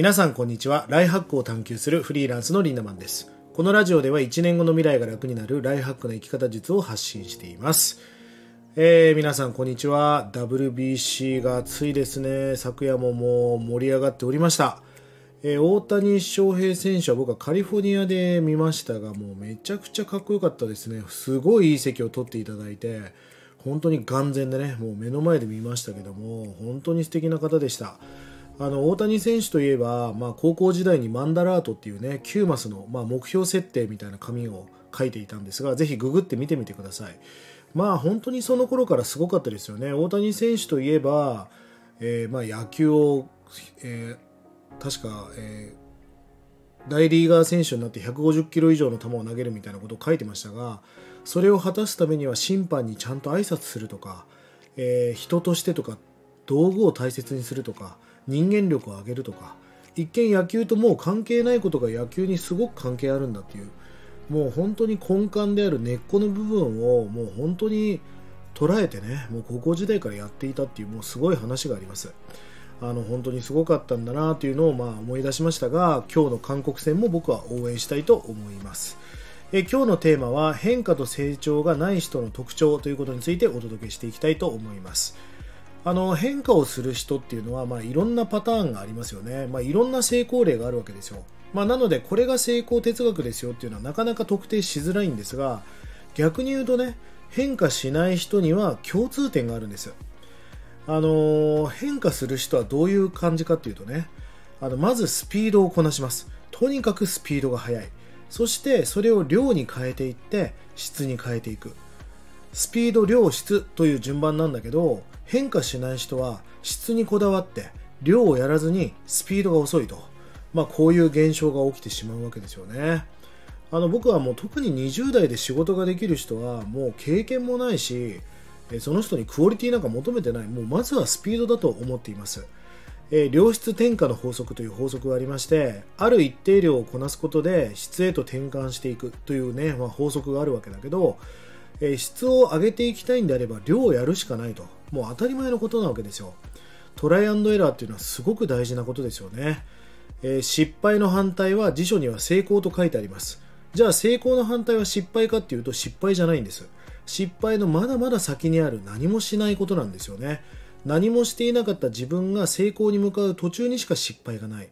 皆さんこんにちは。ライフハックを探求するフリーランスのリンダマンです。このラジオでは1年後の未来が楽になるライフハックの生き方術を発信しています。皆さんこんにちは。 WBC が熱いですね。昨夜ももう盛り上がっておりました。大谷翔平選手は僕はカリフォルニアで見ましたが、もうめちゃくちゃかっこよかったですね。すごいいい席を取っていただいて、本当に眼前でね、もう目の前で見ましたけども、本当に素敵な方でした。大谷選手といえば、高校時代にマンダラートっていうね、9マスの、目標設定みたいな紙を書いていたんですが、ぜひググって見てみてください。本当にその頃からすごかったですよね。大谷選手といえば、野球を、確か、大リーガー選手になって150キロ以上の球を投げるみたいなことを書いてましたが、それを果たすためには審判にちゃんと挨拶するとか、人としてとか、道具を大切にするとか、人間力を上げるとか、一見野球ともう関係ないことが野球にすごく関係あるんだっていう、もう本当に根幹である根っこの部分をもう本当に捉えてね、もう高校時代からやっていたっていう、もうすごい話があります。本当にすごかったんだなというのを思い出しましたが、今日の韓国戦も僕は応援したいと思います。今日のテーマは変化と成長がない人の特徴ということについてお届けしていきたいと思います。変化をする人っていうのは、いろんなパターンがありますよね。いろんな成功例があるわけですよ。なのでこれが成功哲学ですよっていうのはなかなか特定しづらいんですが、逆に言うとね、変化しない人には共通点があるんです。変化する人はどういう感じかっていうとね、まずスピードをこなします。とにかくスピードが速い。そしてそれを量に変えていって質に変えていく。スピード、量、質という順番なんだけど、変化しない人は質にこだわって量をやらずにスピードが遅いと、こういう現象が起きてしまうわけですよね。僕はもう特に20代で仕事ができる人はもう経験もないし、その人にクオリティなんか求めてない。もうまずはスピードだと思っています。量質転化の法則という法則がありまして、ある一定量をこなすことで質へと転換していくというね、法則があるわけだけど、質を上げていきたいんであれば量をやるしかないと、もう当たり前のことなわけですよ。トライアンドエラーっていうのはすごく大事なことですよね。失敗の反対は辞書には成功と書いてあります。じゃあ成功の反対は失敗かっていうと、失敗じゃないんです。失敗のまだまだ先にある何もしないことなんですよね。何もしていなかった自分が成功に向かう途中にしか失敗がない。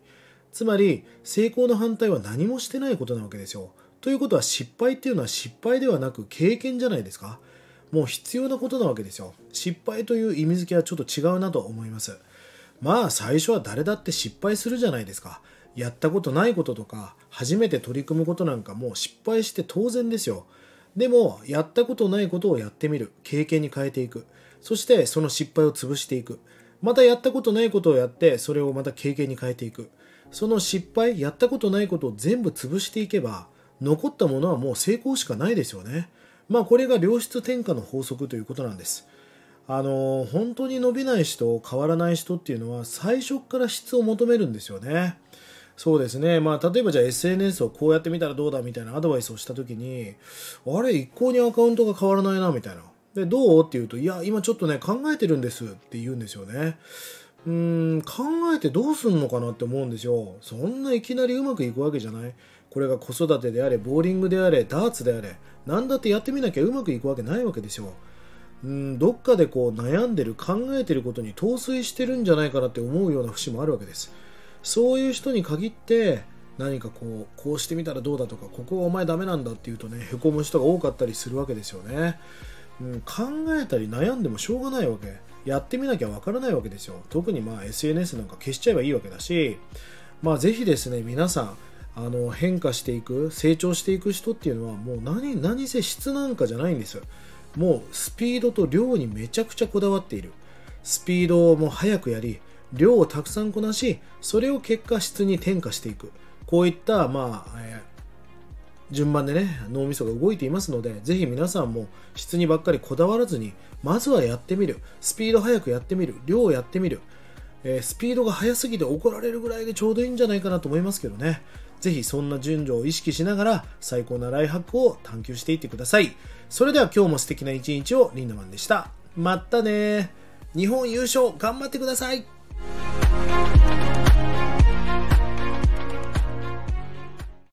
つまり成功の反対は何もしてないことなわけですよ。ということは失敗っていうのは失敗ではなく経験じゃないですか。もう必要なことなわけですよ。失敗という意味付けはちょっと違うなと思います。最初は誰だって失敗するじゃないですか。やったことないこととか初めて取り組むことなんかもう失敗して当然ですよ。でもやったことないことをやってみる、経験に変えていく、そしてその失敗を潰していく、またやったことないことをやってそれをまた経験に変えていく、その失敗、やったことないことを全部潰していけば残ったものはもう成功しかないですよね。これが量質転化の法則ということなんです。本当に伸びない人、変わらない人っていうのは最初から質を求めるんですよね。そうですね。例えばじゃあ SNS をこうやってみたらどうだみたいなアドバイスをした時に、あれ一向にアカウントが変わらないなみたいな。でどうって言うと、いや今ちょっとね考えてるんですって言うんですよね。考えてどうすんのかなって思うんですよ。そんないきなりうまくいくわけじゃない。これが子育てであれ、ボーリングであれ、ダーツであれ、何だってやってみなきゃうまくいくわけないわけですよ。どっかでこう悩んでる、考えてることに陶酔してるんじゃないかなって思うような節もあるわけです。そういう人に限って何かこうしてみたらどうだとか、ここはお前ダメなんだっていうとね、へこむ人が多かったりするわけですよね。考えたり悩んでもしょうがないわけ、やってみなきゃわからないわけですよ。特にSNS なんか消しちゃえばいいわけだし、ぜひですね皆さん、変化していく、成長していく人っていうのはもう何せ質なんかじゃないんです。もうスピードと量にめちゃくちゃこだわっている。スピードをもう早くやり、量をたくさんこなし、それを結果質に転化していく。こういった順番でね脳みそが動いていますので、ぜひ皆さんも質にばっかりこだわらずに、まずはやってみる、スピード早くやってみる、量をやってみる、スピードが速すぎて怒られるぐらいでちょうどいいんじゃないかなと思いますけどね。ぜひそんな順序を意識しながら最高なライフハックを探求していってください。それでは今日も素敵な一日を。リンダマンでした。またね。日本優勝頑張ってください。